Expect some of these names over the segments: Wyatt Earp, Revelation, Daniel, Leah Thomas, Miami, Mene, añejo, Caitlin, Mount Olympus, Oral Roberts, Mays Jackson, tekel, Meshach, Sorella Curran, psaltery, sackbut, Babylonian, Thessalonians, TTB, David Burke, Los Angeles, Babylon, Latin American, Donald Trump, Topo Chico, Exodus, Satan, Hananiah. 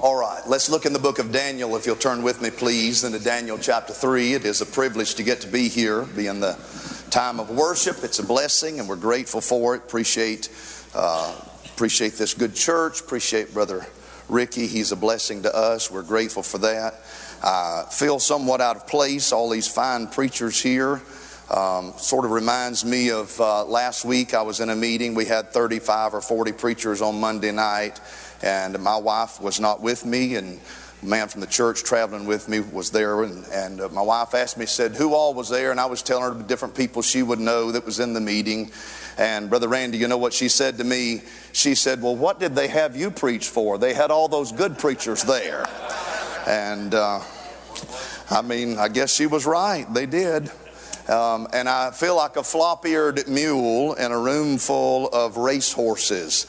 All right, let's look in the book of Daniel, if you'll turn with me, please, into Daniel chapter 3. It is a privilege to get to be here, be in the time of worship. It's a blessing, and we're grateful for it. Appreciate this good church. Appreciate Brother Ricky. He's a blessing to us. We're grateful for that. I feel somewhat out of place, all these fine preachers here. Sort of reminds me of last week I was in a meeting. We had 35 or 40 preachers on Monday night. And my wife was not with me, and a man from the church traveling with me was there. And my wife asked me, said, who all was there? And I was telling her different people she would know that was in the meeting. And Brother Randy, you know what she said to me? She said, well, what did they have you preach for? They had all those good preachers there. And I mean, I guess she was right. They did. And I feel like a flop-eared mule in a room full of racehorses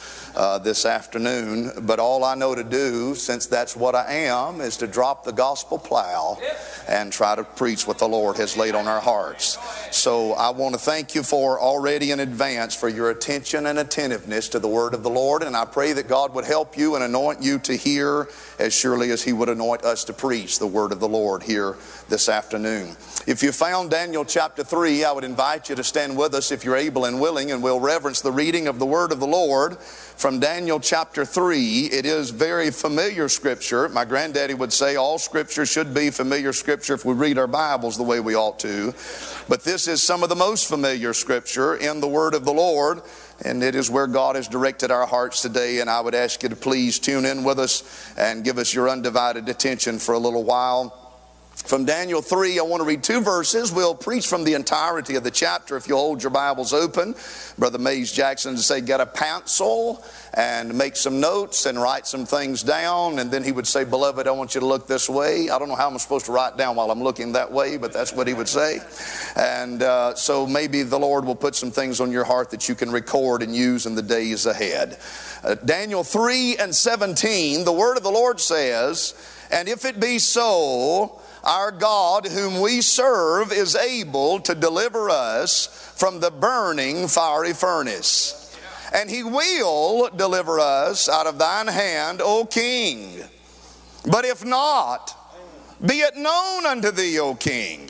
this afternoon. But all I know to do, since that's what I am, is to drop the gospel plow and try to preach what the Lord has laid on our hearts. So I want to thank you for already in advance for your attention and attentiveness to the word of the Lord. And I pray that God would help you and anoint you to hear as surely as he would anoint us to preach the word of the Lord here this afternoon. If you found Daniel chapter 3, I would invite you to stand with us if you're able and willing, and we'll reverence the reading of the word of the Lord from Daniel chapter 3. It is very familiar scripture. My granddaddy would say all scripture should be familiar scripture if we read our Bibles the way we ought to. But this is some of the most familiar scripture in the word of the Lord. And it is where God has directed our hearts today. And I would ask you to please tune in with us and give us your undivided attention for a little while. From Daniel 3, I want to read two verses. We'll preach from the entirety of the chapter if you'll hold your Bibles open. Brother Mays Jackson would say, get a pencil and make some notes and write some things down. And then he would say, beloved, I want you to look this way. I don't know how I'm supposed to write down while I'm looking that way, but that's what he would say. And so maybe the Lord will put some things on your heart that you can record and use in the days ahead. Daniel 3:17, the word of the Lord says, and if it be so, our God whom we serve is able to deliver us from the burning fiery furnace. And he will deliver us out of thine hand, O king. But if not, be it known unto thee, O king,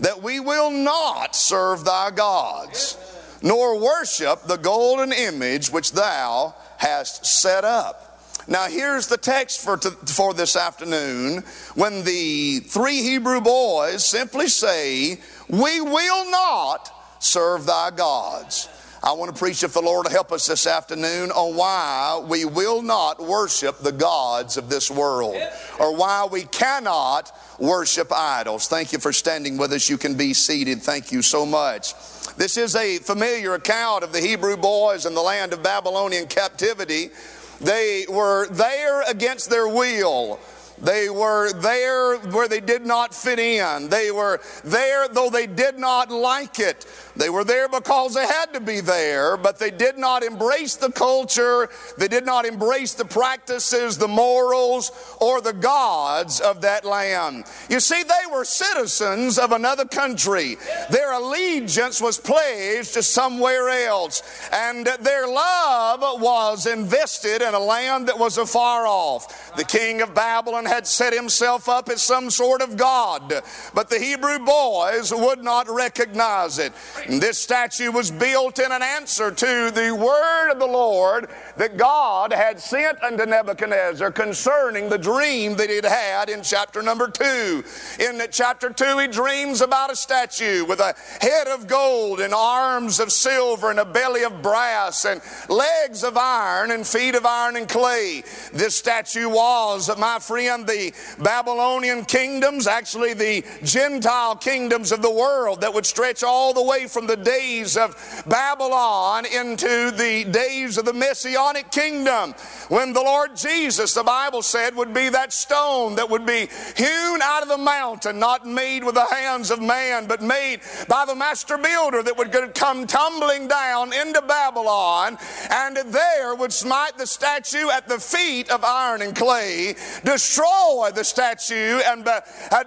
that we will not serve thy gods, nor worship the golden image which thou hast set up. Now here's the text for this afternoon, when the three Hebrew boys simply say, we will not serve thy gods. I want to preach, if the Lord will help us this afternoon, on why we will not worship the gods of this world, or why we cannot worship idols. Thank you for standing with us. You can be seated. Thank you so much. This is a familiar account of the Hebrew boys in the land of Babylonian captivity. They were there against their will. They were there where they did not fit in. They were there though they did not like it. They were there because they had to be there, but they did not embrace the culture. They did not embrace the practices, the morals, or the gods of that land. You see, they were citizens of another country. Their allegiance was pledged to somewhere else, and their love was invested in a land that was afar off. The king of Babylon had set himself up as some sort of god, but the Hebrew boys would not recognize it. And this statue was built in an answer to the word of the Lord that God had sent unto Nebuchadnezzar concerning the dream that he'd had in chapter number 2. In chapter 2, he dreams about a statue with a head of gold and arms of silver and a belly of brass and legs of iron and feet of iron and clay. This statue was, my friend, the Babylonian kingdoms, actually the Gentile kingdoms of the world that would stretch all the way from the days of Babylon into the days of the Messianic kingdom, when the Lord Jesus, the Bible said, would be that stone that would be hewn out of the mountain, not made with the hands of man, but made by the master builder, that would come tumbling down into Babylon, and there would smite the statue at the feet of iron and clay, destroy destroy the statue and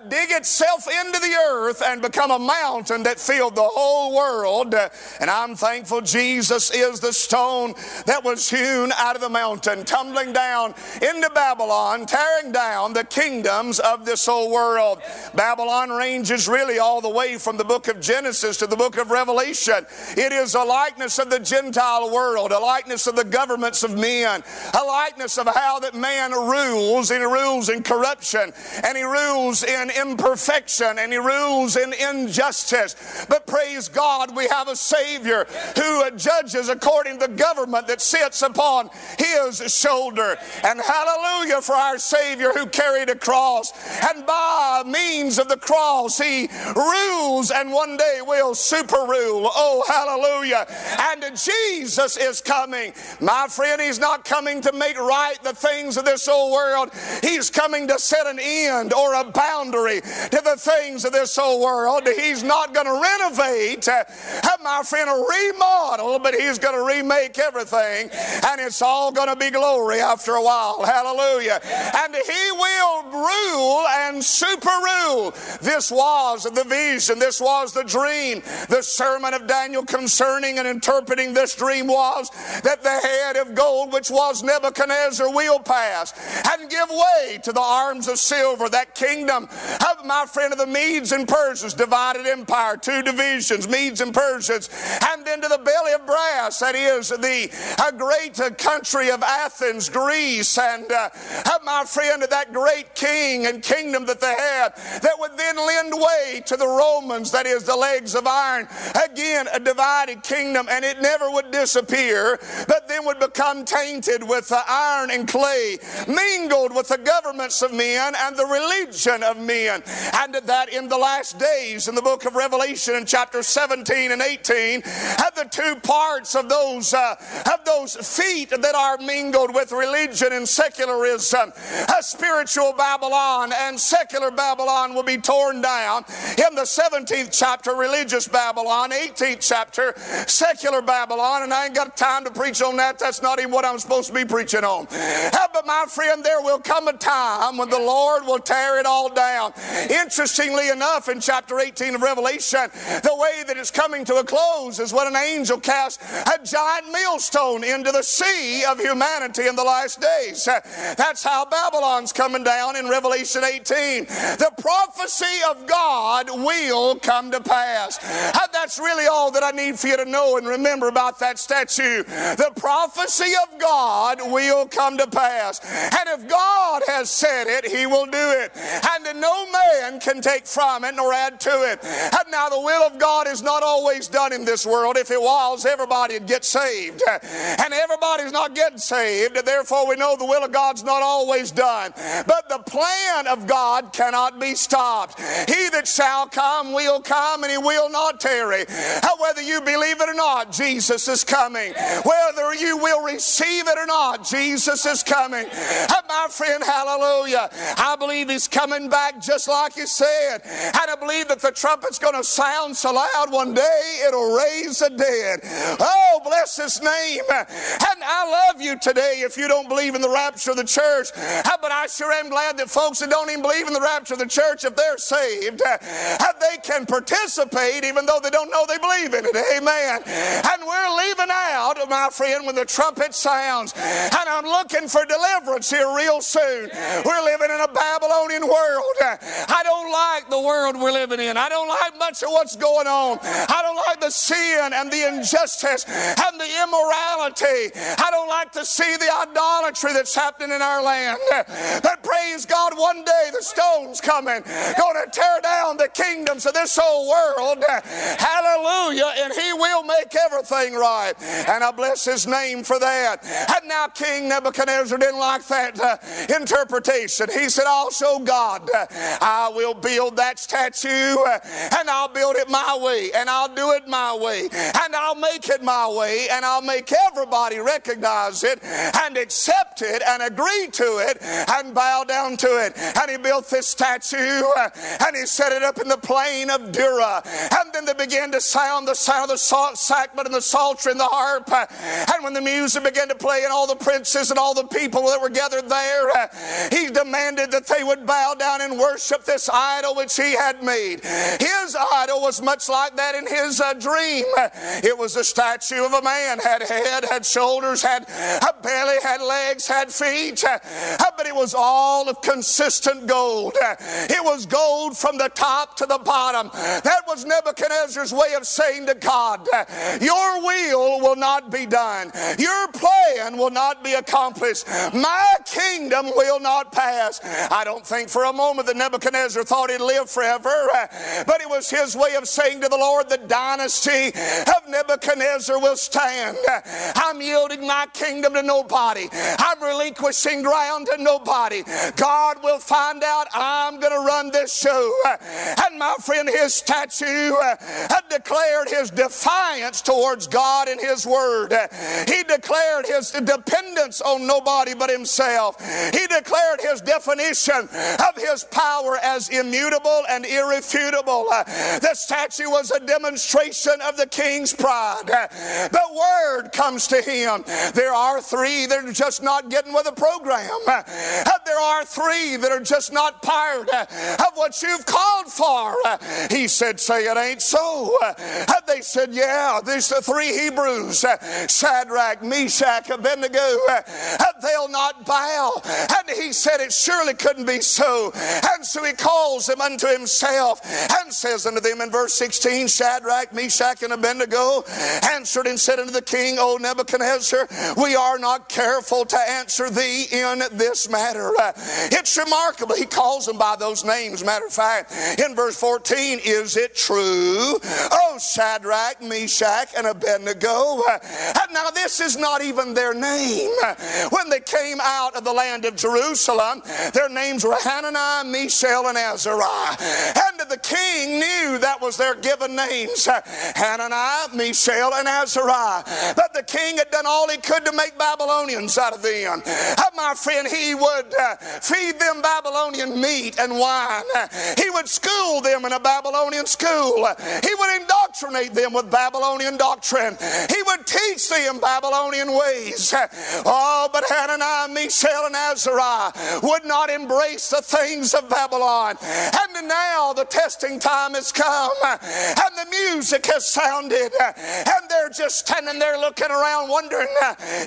dig itself into the earth and become a mountain that filled the whole world. And I'm thankful Jesus is the stone that was hewn out of the mountain, tumbling down into Babylon, tearing down the kingdoms of this whole world. Babylon ranges really all the way from the book of Genesis to the book of Revelation. It is a likeness of the Gentile world, a likeness of the governments of men, a likeness of how that man rules, and he rules in corruption, and he rules in imperfection, and he rules in injustice. But praise God, we have a Savior who judges according to the government that sits upon his shoulder. And hallelujah for our Savior who carried a cross, and by means of the cross he rules and one day will super rule. Oh, hallelujah. And Jesus is coming. My friend, he's not coming to make right the things of this old world. He's coming to set an end or a boundary to the things of this old world. He's not going to renovate, my friend, a remodel, but he's going to remake everything, and it's all going to be glory after a while. Hallelujah. And he will rule and super rule. This was the vision. This was the dream. The sermon of Daniel concerning and interpreting this dream was that the head of gold, which was Nebuchadnezzar, will pass and give way to the arms of silver. That kingdom of, my friend, of the Medes and Persians, divided empire, two divisions, Medes and Persians, and then to the belly of brass, that is the great country of Athens, Greece, and my friend, that great king and kingdom that they had, that would then lend way to the Romans, that is the legs of iron, again a divided kingdom, and it never would disappear, but then would become tainted with the iron and clay, mingled with the governments of men and the religion of men. And that in the last days, in the book of Revelation, in chapter 17 and 18, had the two parts of those feet that are mingled with religion and secularism, a spiritual Babylon and secular Babylon, will be torn down. In the 17th chapter, religious Babylon, 18th chapter, secular Babylon, and I ain't got time to preach on that. That's not even what I'm supposed to be preaching on. But my friend, there will come a time when the Lord will tear it all down. Interestingly enough, in chapter 18 of Revelation, the way that it's coming to a close is when an angel casts a giant millstone into the sea of humanity in the last days. That's how Babylon's coming down in Revelation 18. The prophecy of God will come to pass. That's really all that I need for you to know and remember about that statue. The prophecy of God will come to pass. And if God has said it, he will do it. And no man can take from it nor add to it. And now the will of God is not always done in this world. If it was, everybody would get saved. And everybody's not getting saved. Therefore, we know the will of God's not always done. But the plan of God cannot be stopped. He that shall come will come, and he will not tarry. Whether you believe it or not, Jesus is coming. Whether you will receive it or not, Jesus is coming. My friend, hallelujah. I believe he's coming back just like he said. And I believe that the trumpet's going to sound so loud one day, it'll raise the dead. Oh, bless his name. And I love you today if you don't believe in the rapture of the church. But I sure am glad that folks that don't even believe in the rapture of the church, if they're saved, they can participate even though they don't know they believe in it. Amen. And we're leaving out, my friend, when the trumpet sounds. And I'm looking for deliverance here real soon. We're living in a Babylonian world. I don't like the world we're living in. I don't like much of what's going on. I don't like the sin and the injustice and the immorality. I don't like to see the idolatry that's happening in our land. But praise God, one day the stone's coming, going to tear down the kingdoms of this whole world. Hallelujah. And he will make everything right. And I bless his name for that. And now King Nebuchadnezzar didn't like that interpretation. He said, also God, I will build that statue, and I'll build it my way, and I'll do it my way, and I'll make it my way, and I'll make everybody recognize it and accept it and agree to it and bow down to it. And he built this statue, and he set it up in the plain of Dura. And then they began to sound the sound of the sackbut and the psaltery and the harp. And when the music began to play, and all the princes and all the people that were gathered there, He demanded that they would bow down and worship this idol which he had made. His idol was much like that in his dream. It was a statue of a man, had head, had shoulders, had a belly, had legs, had feet, but it was all of consistent gold. It was gold from the top to the bottom. That was Nebuchadnezzar's way of saying to God, your will not be done. Your plan will not be accomplished. My kingdom will not pass. I don't think for a moment that Nebuchadnezzar thought he'd live forever, but it was his way of saying to the Lord, the dynasty of Nebuchadnezzar will stand. I'm yielding my kingdom to nobody. I'm relinquishing ground to nobody. God will find out I'm going to run this show. And my friend, his statue had declared his defiance towards God and his word. He declared his dependence on nobody but himself. He declared his definition of his power as immutable and irrefutable. The statue was a demonstration of the king's pride. The word comes to him. There are three that are just not getting with the program. There are three that are just not tired of what you've called for. He said, say it ain't so. They said, yeah, these are three Hebrews, Shadrach, Meshach, Abednego, they'll not bow. And he said, it surely couldn't be so. And so he calls them unto himself and says unto them in verse 16, Shadrach, Meshach, and Abednego answered and said unto the king, O Nebuchadnezzar, we are not careful to answer thee in this matter. It's remarkable. He calls them by those names. Matter of fact, in verse 14, is it true, O Shadrach, Meshach, and Abednego? And now this is not even their name. When they came out of the land of Jerusalem, their names were Hananiah, Mishael, and Azariah. And the king knew that was their given names, Hananiah, Mishael, and Azariah. But the king had done all he could to make Babylonians out of them. My friend, he would feed them Babylonian meat and wine. He would school them in a Babylonian school. He would indoctrinate them with Babylonian doctrine. He would teach them Babylonian ways. Oh, but Hananiah, Mishael, and Azariah would not embrace the things of Babylon. And now the testing time has come, and the music has sounded, and they're just standing there looking around wondering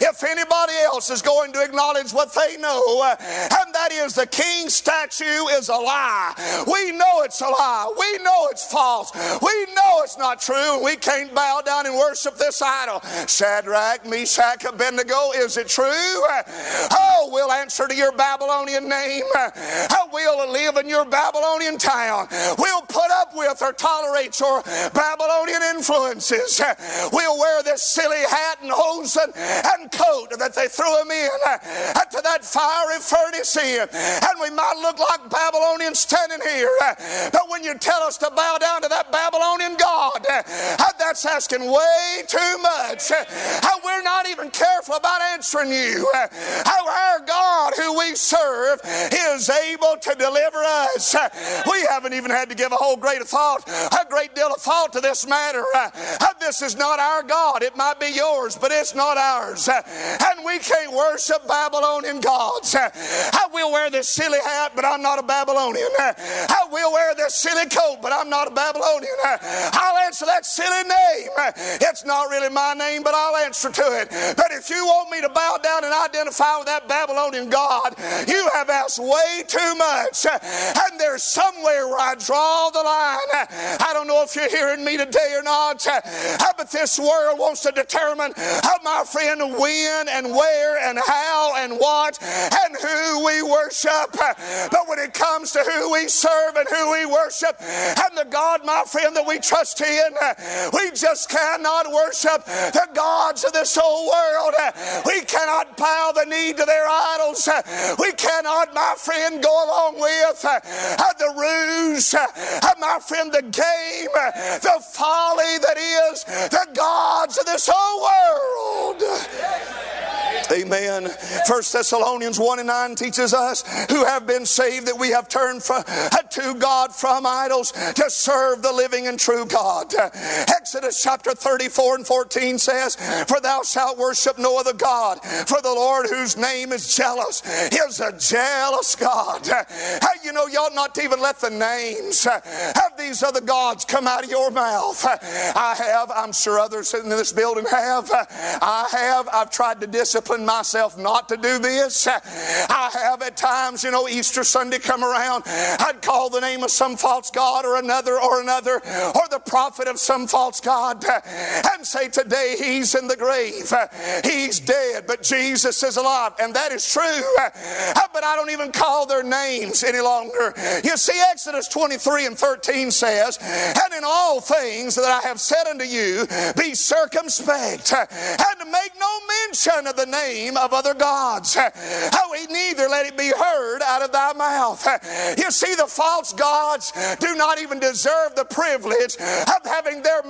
if anybody else is going to acknowledge what they know, and that is the king's statue is a lie. We know it's a lie. We know it's false. We know it's not true. We can't bow down and worship this idol. Shadrach, Meshach, Abednego, is it true? Oh, we'll answer to your Babylonian name. We'll live in your Babylonian town. We'll put up with or tolerate your Babylonian influences. We'll wear this silly hat and hosen and coat that they threw him in to that fiery furnace in. And we might look like Babylonians standing here, but when you tell us to bow down to that Babylonian God, that's asking way too much. We're not even careful about answering you. Our God who we serve is able to deliver us. We haven't even had to give a great deal of thought to this matter. This is not our God. It might be yours, but it's not ours. And we can't worship Babylonian gods. I will wear this silly hat, but I'm not a Babylonian. I will wear this silly coat, but I'm not a Babylonian. I'll answer that silly name. It's not really my name, but I'll answer to it. But if you want me to bow down and identify with that Babylonian God, you have asked way too much. And there's somewhere where I draw the line. I don't know if you're hearing me today or not, but this world wants to determine, my friend, when and where and how and what and who we worship. But when it comes to who we serve and who we worship and the God, my friend, that we trust in, we just cannot worship the gods of this whole world. We cannot bow the knee to their idols. We cannot, my friend, go along with the ruse, my friend, the game, the folly that is the gods of this whole world. Amen. 1 Thessalonians 1:9 teaches us who have been saved that we have turned to God from idols to serve the living and true God. Exodus chapter 34:14 says, for thou shalt worship no other God, for the Lord whose name is jealous is a jealous God. Hey, you know, y'all not even let the names of these other gods come out of your mouth. I have, I'm sure others in this building have. I've tried to discipline myself not to do this. I have at times, you know, Easter Sunday come around, I'd call the name of some false god or another, or the prophet of some false god, and say today he's in the grave, he's dead, but Jesus is alive. And that is true, but I don't even call their names any longer. You see, Exodus 23:13 says, and in all things that I have said unto you, be circumspect, and to make no mention of the name of other gods. Oh, neither let it be heard out of thy mouth. You see, the false gods do not even deserve the privilege of having their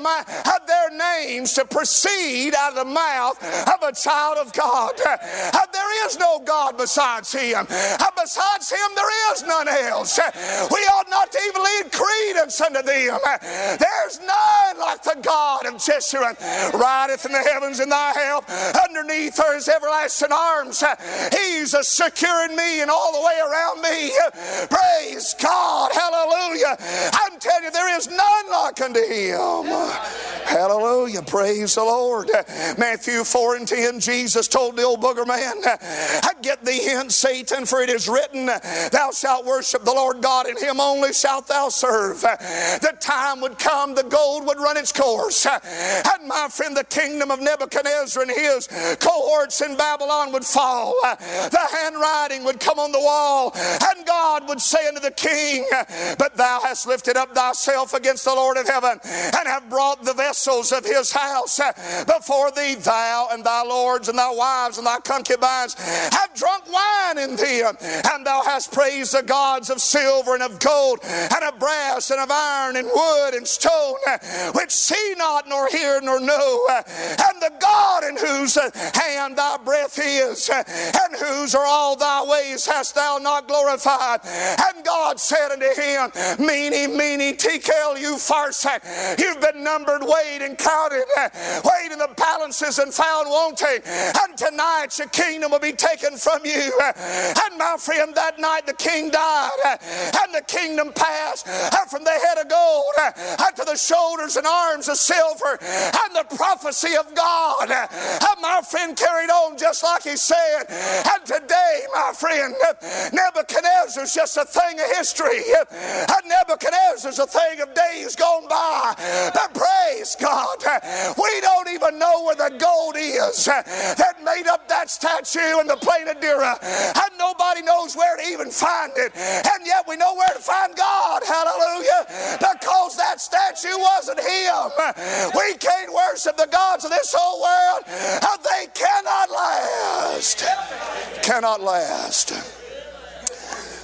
names to proceed out of the mouth of a child of God. There is no God besides him. Besides him, there is none else. We ought not to even lead credence unto them. There's none like the God of Jeshurun. Rideth in the heavens in thy help. Underneath her is everlasting arms. He's securing me and all the way around me. Praise God. Hallelujah. I'm telling you, there is none like unto him. Hallelujah. Praise the Lord. Matthew 4:10, Jesus told the old booger man, I get thee hence, Satan, for it is written, thou shalt worship the Lord God, and him only shalt thou serve. The time would come, the gold would run its course. And my friend, the kingdom of Nebuchadnezzar and his cohorts in Babylon would fall. The handwriting would come on the wall, and God would say unto the king, but thou hast lifted up thyself against the Lord of heaven, and have brought the vessels of his house before thee. Thou and thy lords and thy wives and thy concubines have drunk wine in them, and thou hast praised the gods of silver and of gold and of brass and of iron and wood and stone, which see not nor hear nor know, and the God in whose hand thy breath is, and whose are all thy ways hast thou not glorified. And God said unto him, Mene, Mene, tekel, upharsin. You've been numbered, weighed, and counted, weighed in the balances and found wanting. And tonight your kingdom will be taken from you. And my friend, that night the king died, and the kingdom passed from the head of gold to the shoulders and arms of silver. And the prophecy of God, my friend, carried on just like he said. And today, my friend, Nebuchadnezzar's just a thing of history. Nebuchadnezzar's a thing of days gone by. But praise God, we don't even know where the gold is that made up that statue in the plain of Dura. And nobody knows where to even find it. And yet we know where to find God. Hallelujah. Because that statue wasn't him. We can't worship the gods of this whole world. They cannot last. Cannot last.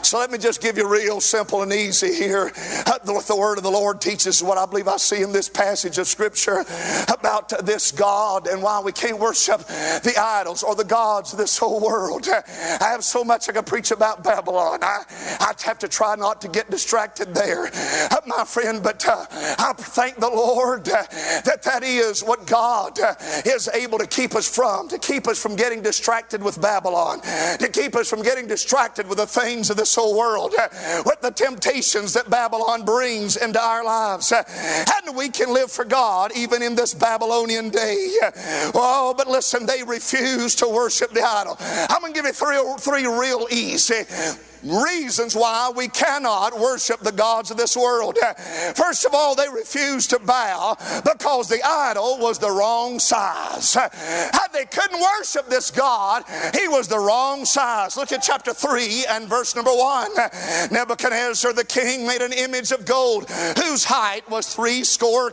So let me just give you real simple and easy here. What the word of the Lord teaches, what I believe I see in this passage of scripture about this God and why we can't worship the idols or the gods of this whole world. I have so much I could preach about Babylon. I have to try not to get distracted there, my friend, but I thank the Lord that is what God is able to keep us from, getting distracted with Babylon, to keep us from getting distracted with the things of this whole world, with the temptations that Babylon brings into our lives. And we can live for God even in this Babylonian day. Oh, but listen, they refuse to worship the idol. I'm going to give you three real easy reasons why we cannot worship the gods of this world. First of all, they refused to bow because the idol was the wrong size. They couldn't worship this God. He was the wrong size. Look at chapter 3 and verse number 1. Nebuchadnezzar the king made an image of gold whose height was 70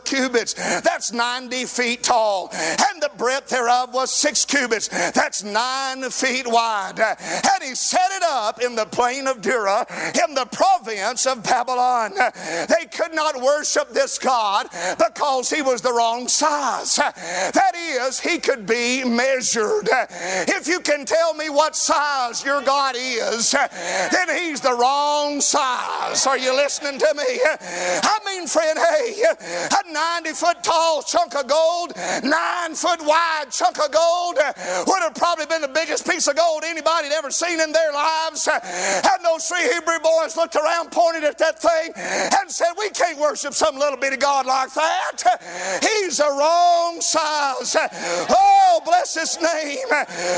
cubits. That's 90 feet tall. And the breadth thereof was 6 cubits. That's 9 feet wide. And he set it up in the plain plain of Dura in the province of Babylon. They could not worship this God because he was the wrong size. That is, he could be measured. If you can tell me what size your God is, then he's the wrong size. Are you listening to me? I mean, friend, hey, a 90-foot tall chunk of gold, 9-foot wide chunk of gold would have probably been the biggest piece of gold anybody had ever seen in their lives. And those three Hebrew boys looked around, pointed at that thing, and said, we can't worship some little bitty God like that. He's the wrong size. Oh, bless his name.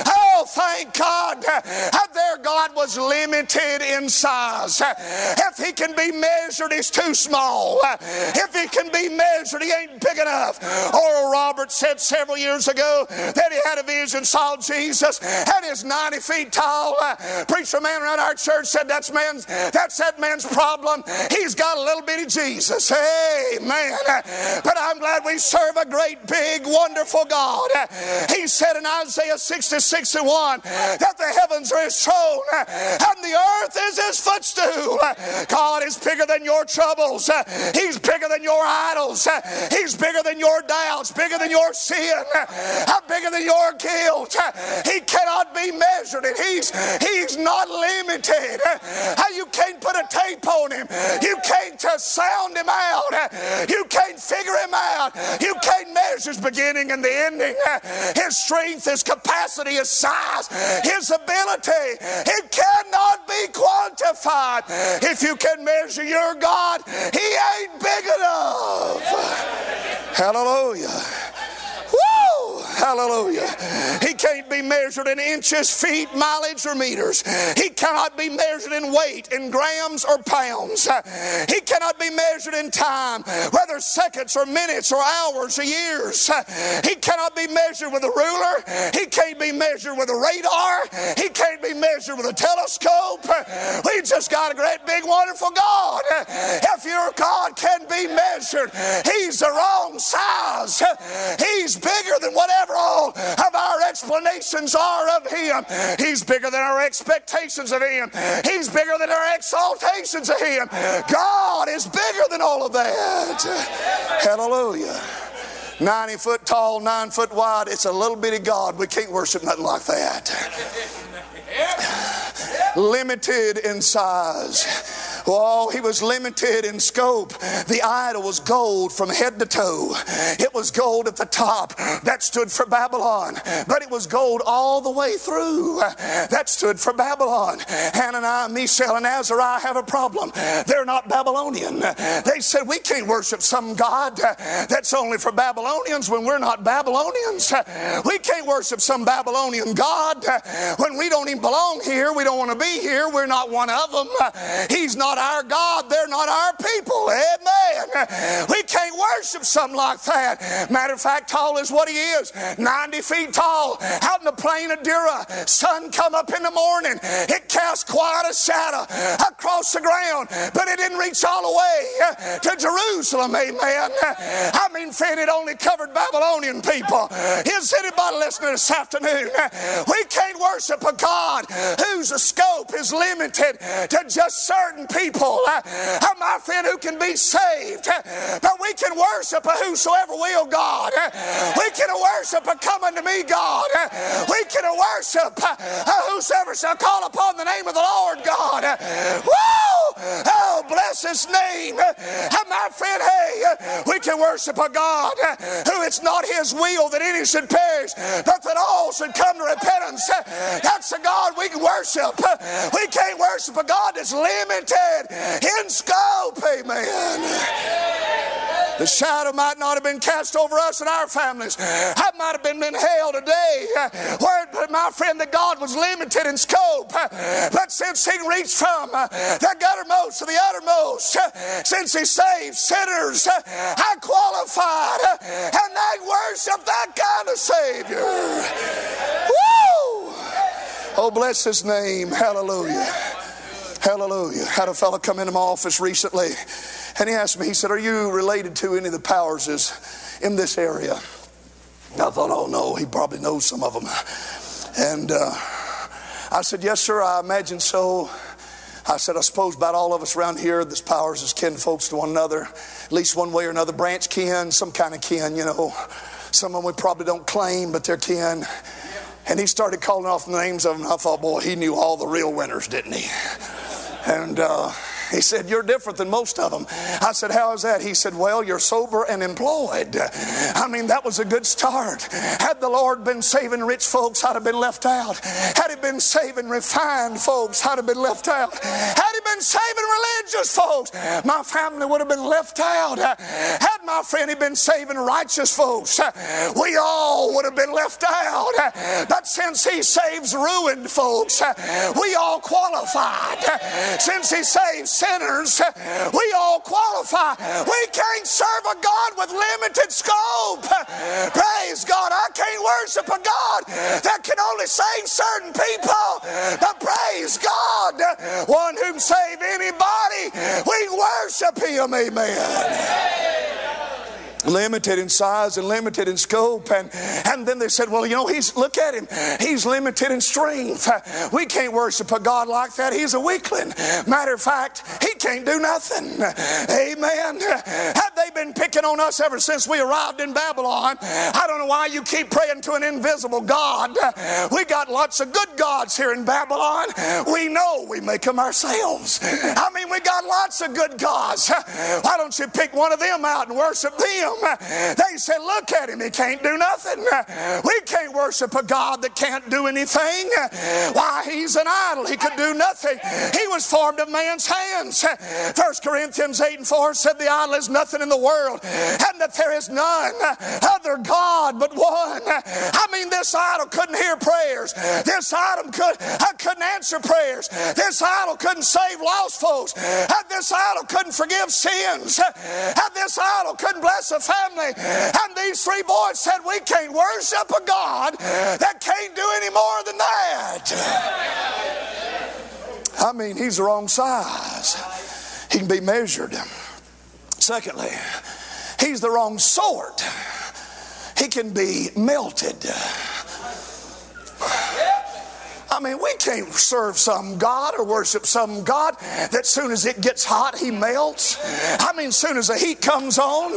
Oh, thank God that their God was limited in size. If he can be measured, he's too small. If he can be measured, he ain't big enough. Oral Roberts said several years ago that he had a vision, saw Jesus, and he's 90 feet tall. Preacher man around our church said that's that man's problem. He's got a little bitty Jesus. Amen. But I'm glad we serve a great, big, wonderful God. He said in Isaiah 66:1 that the heavens are his throne and the earth is his footstool. God is bigger than your troubles. He's bigger than your idols. He's bigger than your doubts, bigger than your sin, bigger than your guilt. He cannot be measured, and he's not limited. You can't put a tape on him. You can't sound him out. You can't figure him out. You can't measure his beginning and the ending. His strength, his capacity, his size, his ability. It cannot be quantified. If you can measure your God, he ain't big enough. Hallelujah. Woo! Hallelujah. He can't be measured in inches, feet, mileage, or meters. He cannot be measured in weight, in grams or pounds. He cannot be measured in time, whether seconds or minutes or hours or years. He cannot be measured with a ruler. He can't be measured with a radar. He can't be measured with a telescope. We just got a great, big, wonderful God. If your God can be measured, he's the wrong size. He's bigger than whatever all of our explanations are of him. He's bigger than our expectations of him. He's bigger than our exaltations of him. God is bigger than all of that. Hallelujah. 90 foot tall, 9 foot wide. It's a little bitty God. We can't worship nothing like that. Limited in size. Oh, he was limited in scope. The idol was gold from head to toe. It was gold at the top. That stood for Babylon. But it was gold all the way through. That stood for Babylon. Hananiah, Mishael, and Azariah have a problem. They're not Babylonian. They said, we can't worship some God that's only for Babylonians when we're not Babylonians. We can't worship some Babylonian God when we don't even belong here. We don't want to be here. We're not one of them. He's not our God. They're not our people. Amen. We can't worship something like that. Matter of fact, tall is what he is. 90 feet tall. Out in the plain of Dura. Sun come up in the morning. It cast quite a shadow across the ground. But it didn't reach all the way to Jerusalem. Amen. I mean, friend, it only covered Babylonian people. Is anybody listening this afternoon? We can't worship a God whose scope is limited to just certain people. My friend, who can be saved. But we can worship a whosoever will God. We can worship a come unto me God. We can worship a whosoever shall call upon the name of the Lord God. Woo! Oh, bless his name. My friend, hey, we can worship a God who it's not his will that any should perish, but that all should come to repentance. That's the God we can worship. We can't worship a God that's limited in scope. Amen. The shadow might not have been cast over us and our families. I might have been in hell today. Where, my friend, that God was limited in scope. But since he reached from the guttermost to the uttermost, since he saved sinners, I qualified and I worship that kind of Savior. Woo! Oh, bless his name. Hallelujah. Hallelujah. Had a fellow come into my office recently, and he asked me, he said, are you related to any of the powers in this area? And I thought, oh no, he probably knows some of them. And I said, yes sir, I imagine so. I said, I suppose about all of us around here, this powers is kin folks to one another, at least one way or another, branch kin, some kind of kin, you know. Someone we probably don't claim, but they're kin. And he started calling off the names of them. I thought, boy, he knew all the real winners, didn't he? And he said, you're different than most of them. I said, how is that? He said, well, you're sober and employed. I mean, that was a good start. Had the Lord been saving rich folks, I'd have been left out. Had he been saving refined folks, I'd have been left out. Had he been saving religious folks, my family would have been left out. Had my friend been saving righteous folks, we all would have been left out. But since he saves ruined folks, we all qualified. Since he saves sinners, we all qualify. We can't serve a God with limited scope. Praise God. I can't worship a God that can only save certain people. But praise God, one who can save anybody, we worship him. Amen. Limited in size and limited in scope. And then they said, well, you know, look at him. He's limited in strength. We can't worship a God like that. He's a weakling. Matter of fact, he can't do nothing. Amen. Have they been picking on us ever since we arrived in Babylon? I don't know why you keep praying to an invisible God. We got lots of good gods here in Babylon. We know we make them ourselves. I mean, we got lots of good gods. Why don't you pick one of them out and worship them? They said, look at him. He can't do nothing. We can't worship a God that can't do anything. Why, he's an idol. He could do nothing. He was formed of man's hands. 1 Corinthians 8:4 said the idol is nothing in the world, and that there is none other God but one. I mean, this idol couldn't hear prayers. This idol couldn't answer prayers. This idol couldn't save lost folks. This idol couldn't forgive sins. This idol couldn't bless a family. And these three boys said, we can't worship a God that can't do any more than that. I mean, he's the wrong size. He can be measured. Secondly, he's the wrong sort. He can be melted. I mean, we can't serve some God or worship some God that soon as it gets hot, he melts. I mean, soon as the heat comes on,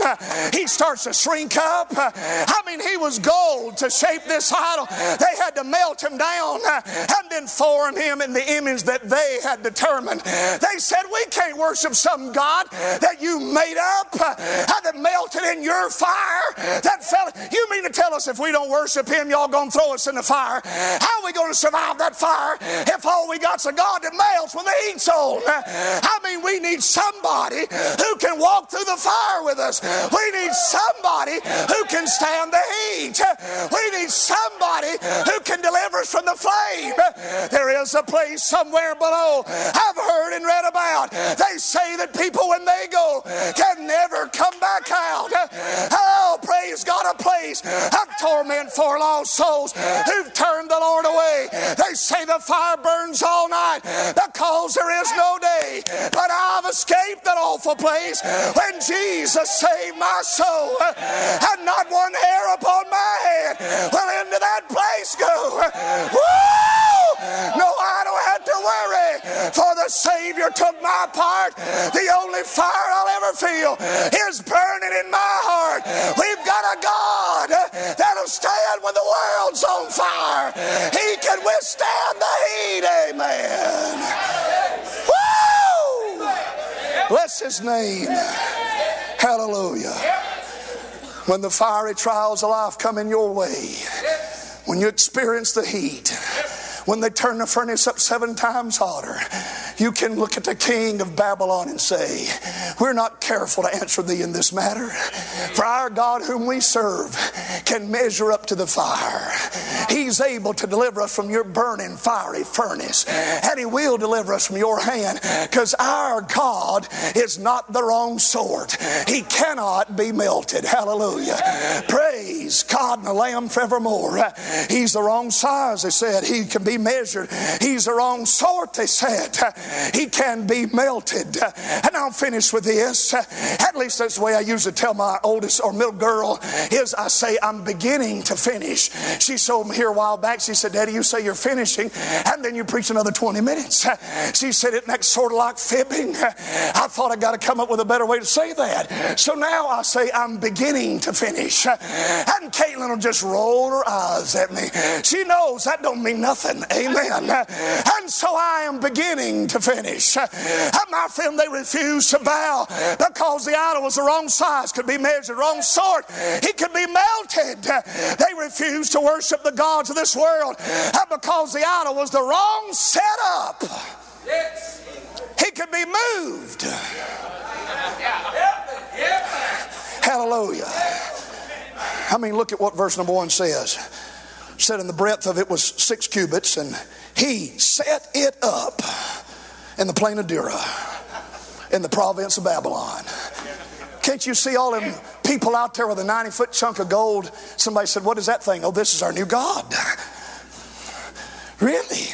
he starts to shrink up. I mean, he was gold to shape this idol. They had to melt him down and then form him in the image that they had determined. They said, we can't worship some God that you made up, that melted in your fire. That fella, you mean to tell us if we don't worship him, y'all gonna throw us in the fire? How are we gonna survive that fire if all we got's a God that melts when the heat's on? I mean, we need somebody who can walk through the fire with us. We need somebody who can stand the heat. We need somebody who can deliver us from the flame. There is a place somewhere below I've heard and read about. They say that people when they go can never come back out. Oh, praise God, a place of torment for lost souls who've turned the Lord away. They say the fire burns all night because there is no day. But I've escaped that awful place when Jesus saved my soul. And not one hair upon my head will into that place go. Woo! No, I don't have to worry, for the Savior took my part. The only fire I'll ever feel is burning in my heart. We've got a God that'll stand when the world's on fire. He can withstand the heat. Amen. Woo! Bless his name. Hallelujah. When the fiery trials of life come in your way, when you experience the heat, when they turn the furnace up 7 times hotter, you can look at the king of Babylon and say, we're not careful to answer thee in this matter. For our God whom we serve can measure up to the fire. He's able to deliver us from your burning fiery furnace. And he will deliver us from your hand, because our God is not the wrong sort. He cannot be melted. Hallelujah. Praise Praise God and the Lamb forevermore. He's the wrong size, they said. He can be measured. He's the wrong sort, they said. He can be melted. And I'll finish with this. At least that's the way I usually tell my oldest or middle girl is I say, I'm beginning to finish. She showed me here a while back. She said, Daddy, you say you're finishing and then you preach another 20 minutes. She said, isn't that sort of like fibbing? I thought I got to come up with a better way to say that. So now I say, I'm beginning to finish. And Caitlin will just roll her eyes at me. She knows that don't mean nothing. Amen. And so I am beginning to finish. And my friend, they refused to bow because the idol was the wrong size, could be measured, wrong sort. It could be melted. They refused to worship the gods of this world because the idol was the wrong setup. Yes. He could be moved. Hallelujah. I mean, look at what verse number 1 says. It said, in the breadth of it was 6 cubits, and he set it up in the plain of Dura, in the province of Babylon. Can't you see all them people out there with a 90-foot chunk of gold? Somebody said, what is that thing? Oh, this is our new God. Really?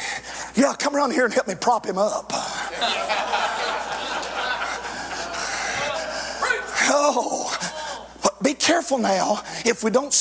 Yeah, come around here and help me prop him up. Oh. Be careful now. If we don't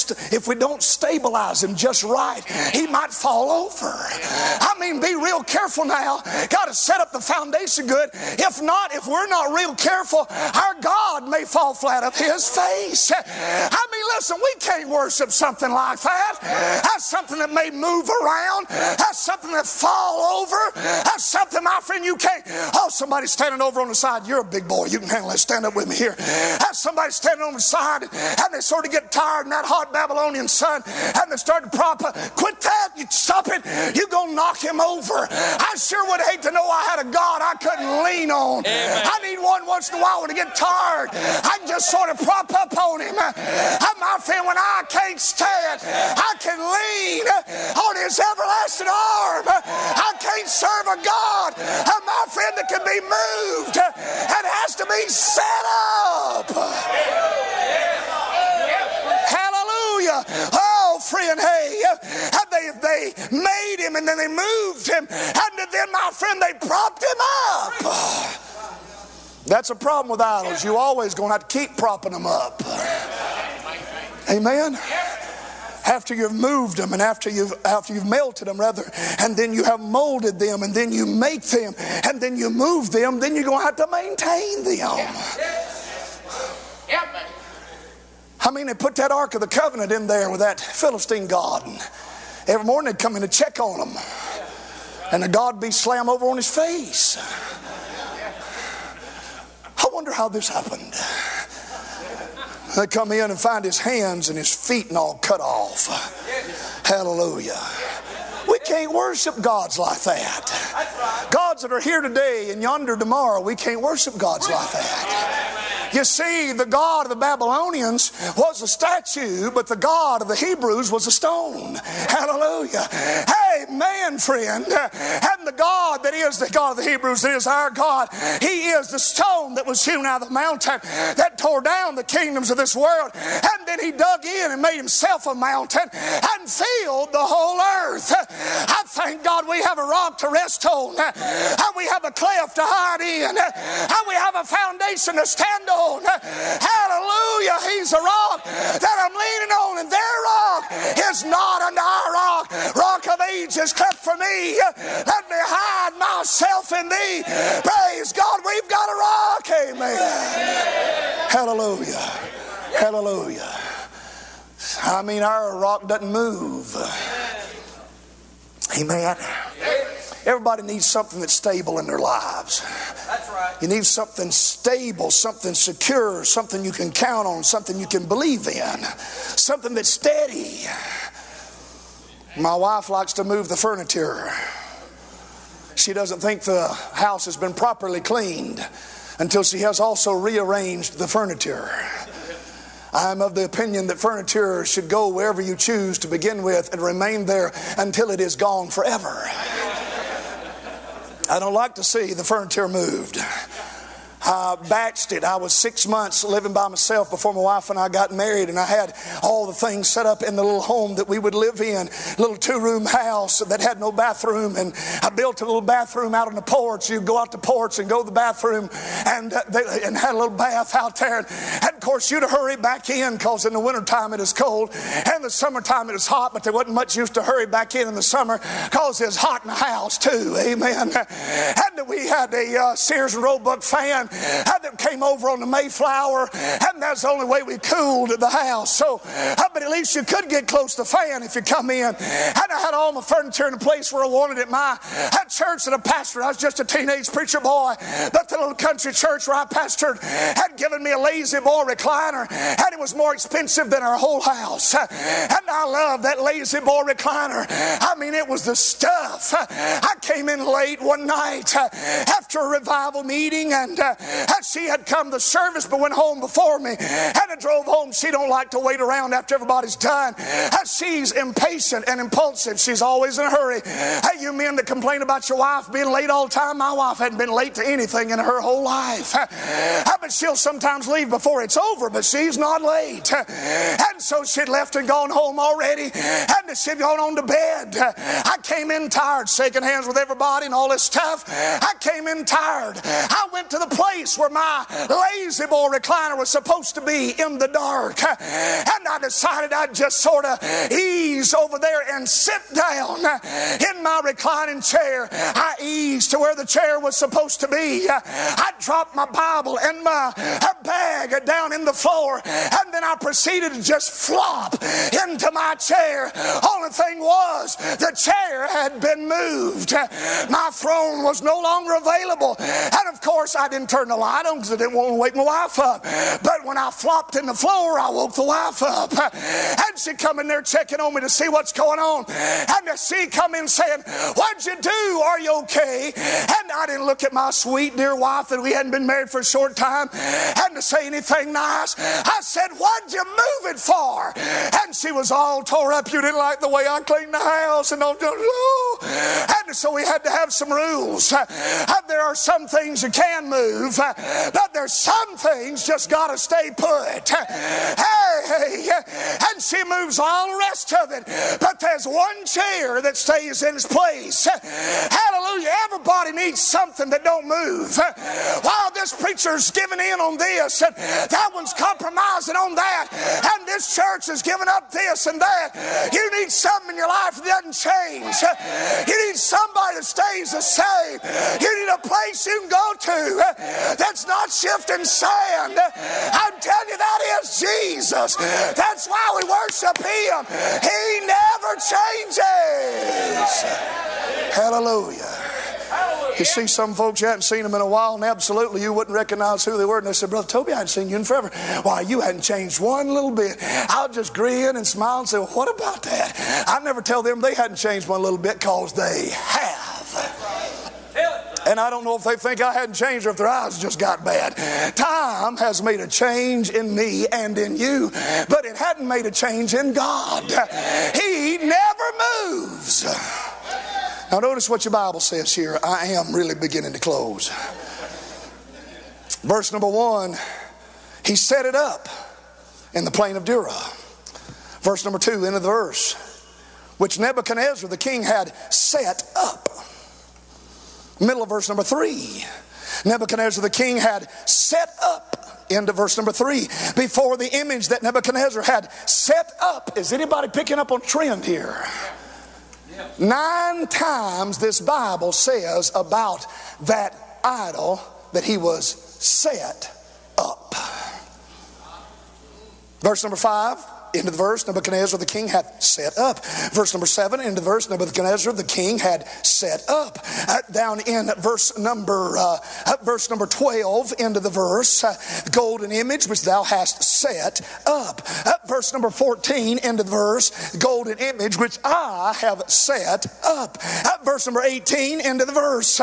stabilize him just right, he might fall over. I mean, be real careful now. Got to set up the foundation good. If not, if we're not real careful, our God may fall flat on his face. I mean, listen, we can't worship something like that. That's something that may move around. That's something that fall over. That's something, my friend, you can't. Oh, somebody's standing over on the side. You're a big boy. You can handle it. Stand up with me here. That's somebody standing on the side. And they sort of get tired in that hot Babylonian sun, and they start to prop up. Quit that! You stop it! You're gonna knock him over. I sure would hate to know I had a God I couldn't lean on. Amen. I need one once in a while when I get tired. I can just sort of prop up on him. And my friend, when I can't stand, I can lean on his everlasting arm. I can't serve a God, and my friend, that can be moved and has to be set up. Oh, friend, hey, they made him and then they moved him, and then, my friend, they propped him up. That's a problem with idols. You're always going to have to keep propping them up. Amen? After you've moved them, and after you've melted them, rather, and then you have molded them, and then you make them, and then you move them, then you're going to have to maintain them. Yep. I mean, they put that Ark of the Covenant in there with that Philistine god. And every morning they'd come in to check on him. And the god be slam over on his face. I wonder how this happened. They come in and find his hands and his feet and all cut off. Hallelujah. We can't worship gods like that. Gods that are here today and yonder tomorrow, we can't worship gods like that. You see, the god of the Babylonians was a statue, but the god of the Hebrews was a stone. Hallelujah. Hey, man, friend, and the God that is the God of the Hebrews, that is our God, he is the stone that was hewn out of the mountain that tore down the kingdoms of this world. And then he dug in and made himself a mountain and filled the whole earth. I thank God we have a rock to rest on. We have a cleft to hide in. We have a foundation to stand on. Hallelujah. He's a rock that I'm leaning on, and their rock is not unto our rock. Rock of ages, cleft for me. Let me hide myself in thee. Praise God, we've got a rock. Amen. Hallelujah. Hallelujah. I mean, our rock doesn't move. Amen. Everybody needs something that's stable in their lives. That's right. You need something stable, something secure, something you can count on, something you can believe in, something that's steady. My wife likes to move the furniture. She doesn't think the house has been properly cleaned until she has also rearranged the furniture. I'm of the opinion that furniture should go wherever you choose to begin with and remain there until it is gone forever. I don't like to see the furniture moved. batched it. I was 6 months living by myself before my wife and I got married, and I had all the things set up in the little home that we would live in, little two-room house that had no bathroom, and I built a little bathroom out on the porch. You'd go out the porch and go to the bathroom and had a little bath out there, and of course you'd hurry back in because in the wintertime it is cold, and the summertime it is hot, but there wasn't much use to hurry back in the summer because it was hot in the house too. Amen. And we had a Sears and Roebuck fan that came over on the Mayflower, and that's the only way we cooled the house. So, but at least you could get close to the fan if you come in. And I had all my furniture in the place where I wanted it. My church and a pastor, I was just a teenage preacher boy, but the little country church where I pastored had given me a lazy boy recliner, and it was more expensive than our whole house. And I love that lazy boy recliner. I mean, it was the stuff. I came in late one night after a revival meeting, and she had come to service but went home before me, and I drove home. She don't like to wait around after everybody's done. She's impatient and impulsive. She's always in a hurry. Hey, you men that complain about your wife being late all the time, my wife hadn't been late to anything in her whole life. But she'll sometimes leave before it's over, but she's not late. And so she'd left and gone home already, and she'd gone on to bed. I came in tired, shaking hands with everybody and all this stuff. I came in tired. I went to the place where my lazy boy recliner was supposed to be in the dark, and I decided I'd just sort of ease over there and sit down in my reclining chair. I eased to where the chair was supposed to be. I dropped my Bible and my bag down in the floor, and then I proceeded to just flop into my chair. Only thing was, the chair had been moved. My throne was no longer available, and of course I didn't turn the light on because I didn't want to wake my wife up. But when I flopped in the floor, I woke the wife up, and she come in there checking on me to see what's going on, and she come in saying, "What'd you do? Are you okay?" And I didn't look at my sweet dear wife that we hadn't been married for a short time and to say anything nice. I said, "What'd you move it for?" And she was all tore up. "You didn't like the way I cleaned the house," and and so we had to have some rules. There are some things you can move, but there's some things just gotta stay put. Hey, and she moves all the rest of it, but there's one chair that stays in its place. Hallelujah. Everybody needs something that don't move. While this preacher's giving in on this, and that one's compromising on that, and this church is giving up this and that, you need something in your life that doesn't change. You need somebody that stays the same. You need a place you can go to that's not shifting sand. I'm telling you, that is Jesus. That's why we worship Him. He never changes. Hallelujah. You see some folks, you hadn't seen them in a while, and absolutely you wouldn't recognize who they were. And they said, "Brother Toby, I hadn't seen you in forever. Why, you hadn't changed one little bit." I'll just grin and smile and say, "Well, what about that?" I never tell them they hadn't changed one little bit, because they have. And I don't know if they think I hadn't changed or if their eyes just got bad. Time has made a change in me and in you, but it hadn't made a change in God. He never moves. Now notice what your Bible says here. I am really beginning to close. Verse number 1, He set it up in the plain of Dura. Verse number 2, end of the verse, which Nebuchadnezzar the king had set up. Middle of verse number 3, Nebuchadnezzar the king had set up, into verse number 3, before the image that Nebuchadnezzar had set up. Is anybody picking up on trend here? Yeah. 9 times this Bible says about that idol that he was set up. Verse number 5, into the verse, Nebuchadnezzar the king had set up. Verse number 7, into the verse, Nebuchadnezzar the king had set up. Down in verse number 12, into the verse, golden image which thou hast set up. Verse number 14, into the verse, golden image which I have set up. Verse number 18, into the verse,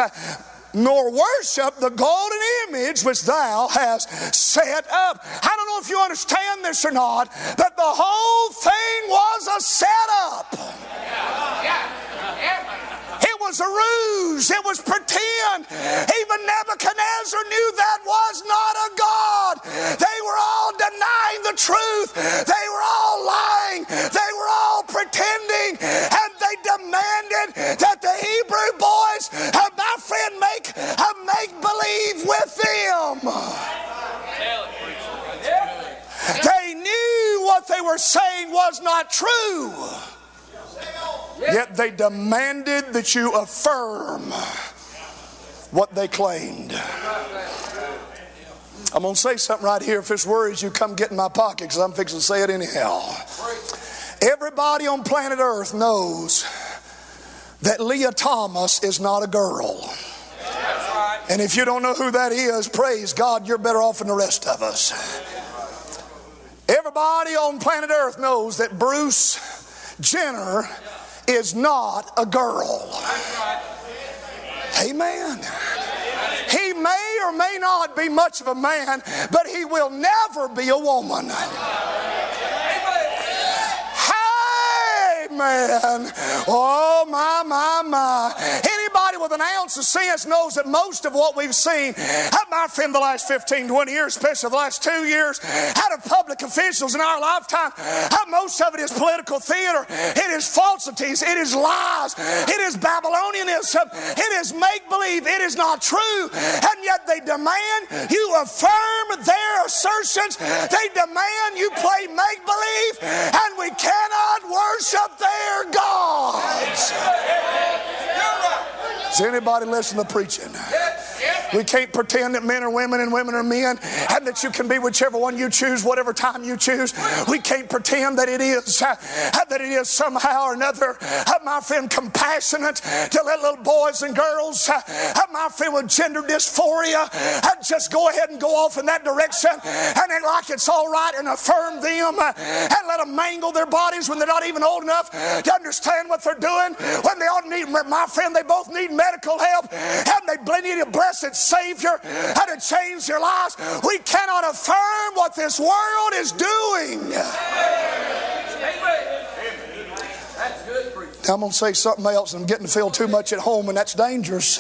nor worship the golden image which thou hast set up. I don't know if you understand this or not, but the whole thing was a setup. It was a ruse. It was pretend. Even Nebuchadnezzar knew that was the truth. They were all lying. They were all pretending. And they demanded that the Hebrew boys, my friend, make a make-believe with them. They knew what they were saying was not true. Yet they demanded that you affirm what they claimed. I'm going to say something right here. If this worries you, come get in my pocket, because I'm fixing to say it anyhow. Everybody on planet Earth knows that Leah Thomas is not a girl. And if you don't know who that is, praise God, you're better off than the rest of us. Everybody on planet Earth knows that Bruce Jenner is not a girl. Amen. He may or may not be much of a man, but he will never be a woman. Amen. Oh, my. Anybody with an ounce of sense knows that most of what we've seen, my friend, the last 15, 20 years, especially the last 2 years, out of public officials in our lifetime, most of it is political theater. It is falsities. It is lies. It is Babylonianism. It is make-believe. It is not true. And yet they demand you affirm their assertions. They demand you play make-believe, and we cannot worship their gods. Is anybody listening to preaching? We can't pretend that men are women and women are men, and that you can be whichever one you choose, whatever time you choose. We can't pretend that it is somehow or another, my friend, compassionate to let little boys and girls, my friend, with gender dysphoria, just go ahead and go off in that direction and act like it's all right and affirm them and let them mangle their bodies when they're not even old enough to understand what they're doing, when they all need, my friend, they both need medical help, and they need a blessed Savior how to change their lives. We cannot affirm what this world is doing. Now I'm going to say something else, and I'm getting to feel too much at home, and that's dangerous.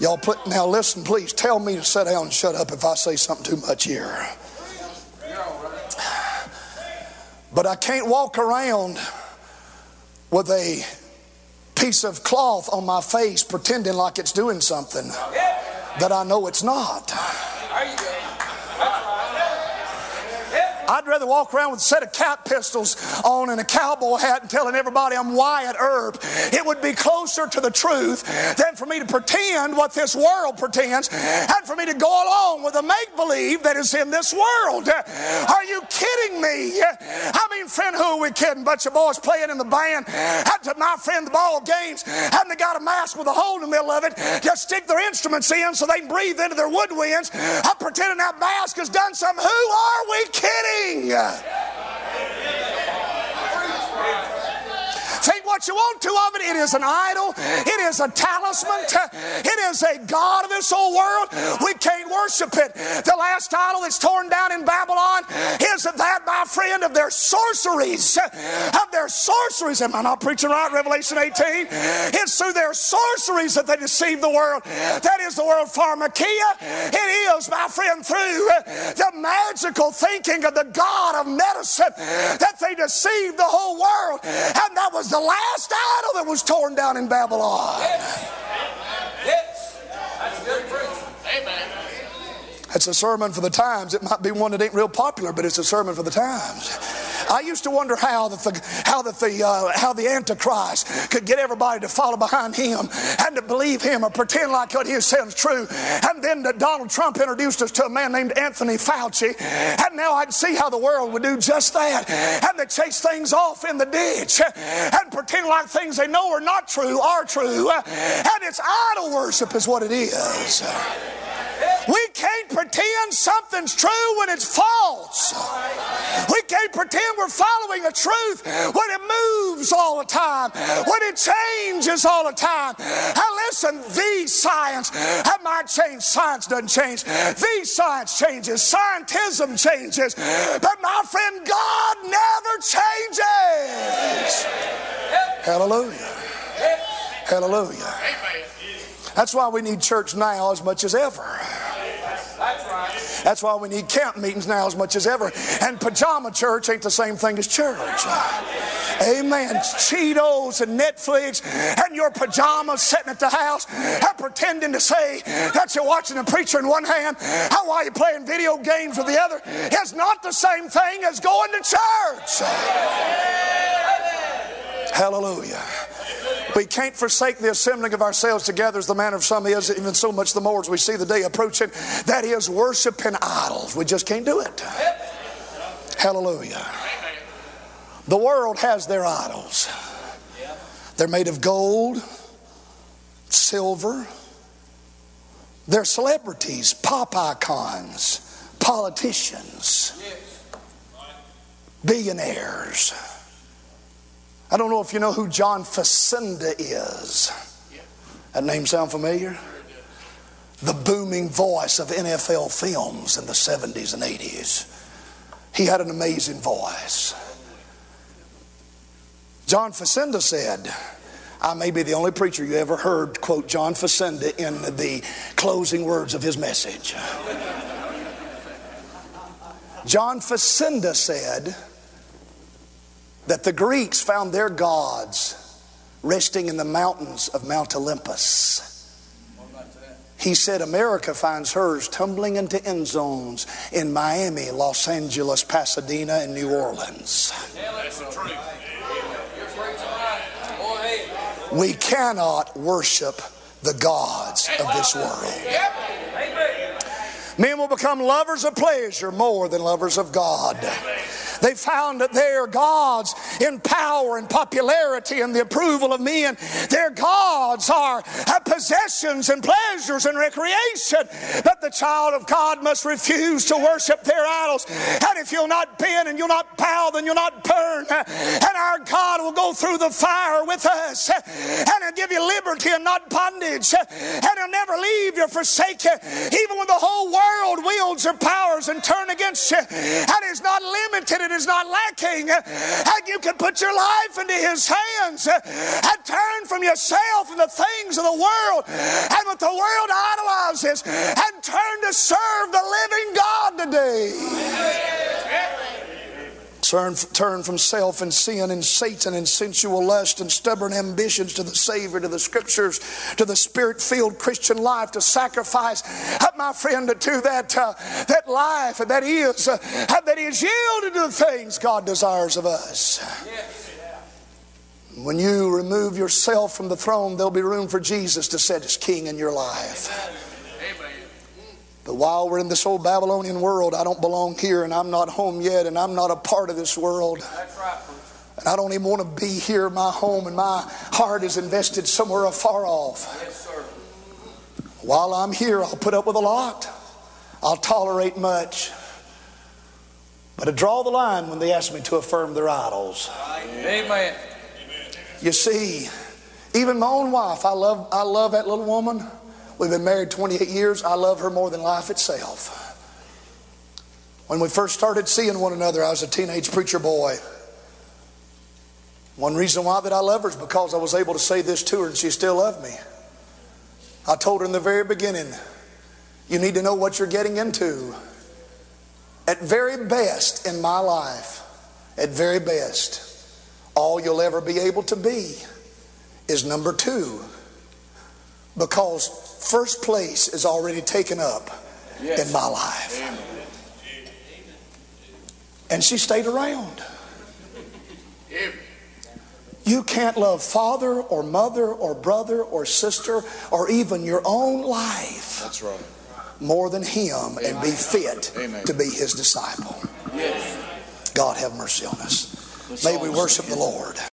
Y'all, now listen, please tell me to sit down and shut up if I say something too much here. But I can't walk around with a piece of cloth on my face pretending like it's doing something that I know it's not. I'd rather walk around with a set of cat pistols on and a cowboy hat and telling everybody I'm Wyatt Earp. It would be closer to the truth than for me to pretend what this world pretends and for me to go along with the make-believe that is in this world. Are you kidding me? I mean, friend, who are we kidding? Bunch of boys playing in the band at my friend the ball games, and they got a mask with a hole in the middle of it. Just stick their instruments in so they can breathe into their woodwinds. I'm pretending that mask has done something. Who are we kidding? Think what you want to of it. It is an idol. It is a talisman. It is a god of this whole world. We can't worship it. The last idol that's torn down in Babylon is that, my friend, of their sorceries. Of their sorceries. Am I not preaching right? Revelation 18. It's through their sorceries that they deceive the world. That is the world pharmakia. It is, my friend, through the magical thinking of the god of medicine that they deceived the whole world. And that was the last idol that was torn down in Babylon. Yes. That's good preaching. Amen. That's a sermon for the times. It might be one that ain't real popular, but it's a sermon for the times. I used to wonder how the Antichrist could get everybody to follow behind him and to believe him or pretend like what he said is true. And then Donald Trump introduced us to a man named Anthony Fauci, and now I can see how the world would do just that. And they chase things off in the ditch and pretend like things they know are not true are true. And it's idol worship is what it is. We can't pretend something's true when it's false. We can't pretend we're following the truth when it moves all the time, when it changes all the time. And listen, the science might change. Science doesn't change. The science changes. Scientism changes. But my friend, God never changes. Hallelujah. Hallelujah. That's why we need church now as much as ever. That's why we need camp meetings now as much as ever. And pajama church ain't the same thing as church. Amen. Cheetos and Netflix and your pajamas sitting at the house and pretending to say that you're watching a preacher in one hand and while you're playing video games with the other is not the same thing as going to church. Hallelujah. We can't forsake the assembling of ourselves together as the manner of some is, even so much the more as we see the day approaching. That is worshiping idols. We just can't do it. Hallelujah. The world has their idols. They're made of gold, silver. They're celebrities, pop icons, politicians, billionaires. I don't know if you know who John Facenda is. That name sound familiar? The booming voice of NFL films in the 70s and 80s. He had an amazing voice. John Facenda said, I may be the only preacher you ever heard quote John Facenda in the closing words of his message. John Facenda said that the Greeks found their gods resting in the mountains of Mount Olympus. He said America finds hers tumbling into end zones in Miami, Los Angeles, Pasadena, and New Orleans. That's the truth. We cannot worship the gods of this world. Men will become lovers of pleasure more than lovers of God. They found that their gods in power and popularity and the approval of men, their gods are possessions and pleasures and recreation. But the child of God must refuse to worship their idols. And if you'll not bend and you'll not bow, then you'll not burn. And our God will go through the fire with us. And He'll give you liberty and not bondage. And He'll never leave you or forsake you. Even when the whole world wields their powers and turn against you. And He's not limited. It is not lacking, and you can put your life into His hands and turn from yourself and the things of the world and what the world idolizes and turn to serve the living God today. Turn from self and sin and Satan and sensual lust and stubborn ambitions to the Savior, to the Scriptures, to the Spirit-filled Christian life, to sacrifice, my friend, to that life that is yielded to the things God desires of us. Yes. When you remove yourself from the throne, there'll be room for Jesus to sit as King in your life. Amen. But while we're in this old Babylonian world, I don't belong here, and I'm not home yet, and I'm not a part of this world. That's right. And I don't even want to be here, my home, and my heart is invested somewhere afar off. Yes, sir. While I'm here, I'll put up with a lot. I'll tolerate much. But I draw the line when they ask me to affirm their idols. Amen. You see, even my own wife, I love that little woman. We've been married 28 years. I love her more than life itself. When we first started seeing one another, I was a teenage preacher boy. One reason why that I love her is because I was able to say this to her and she still loved me. I told her in the very beginning, you need to know what you're getting into. At very best in my life, at very best, all you'll ever be able to be is number 2. Because first place is already taken up in my life. Amen. And she stayed around. Amen. You can't love father or mother or brother or sister or even your own life. That's right. More than Him. Amen. And be fit. Amen. To be His disciple. Yes. God have mercy on us. May we worship the Lord.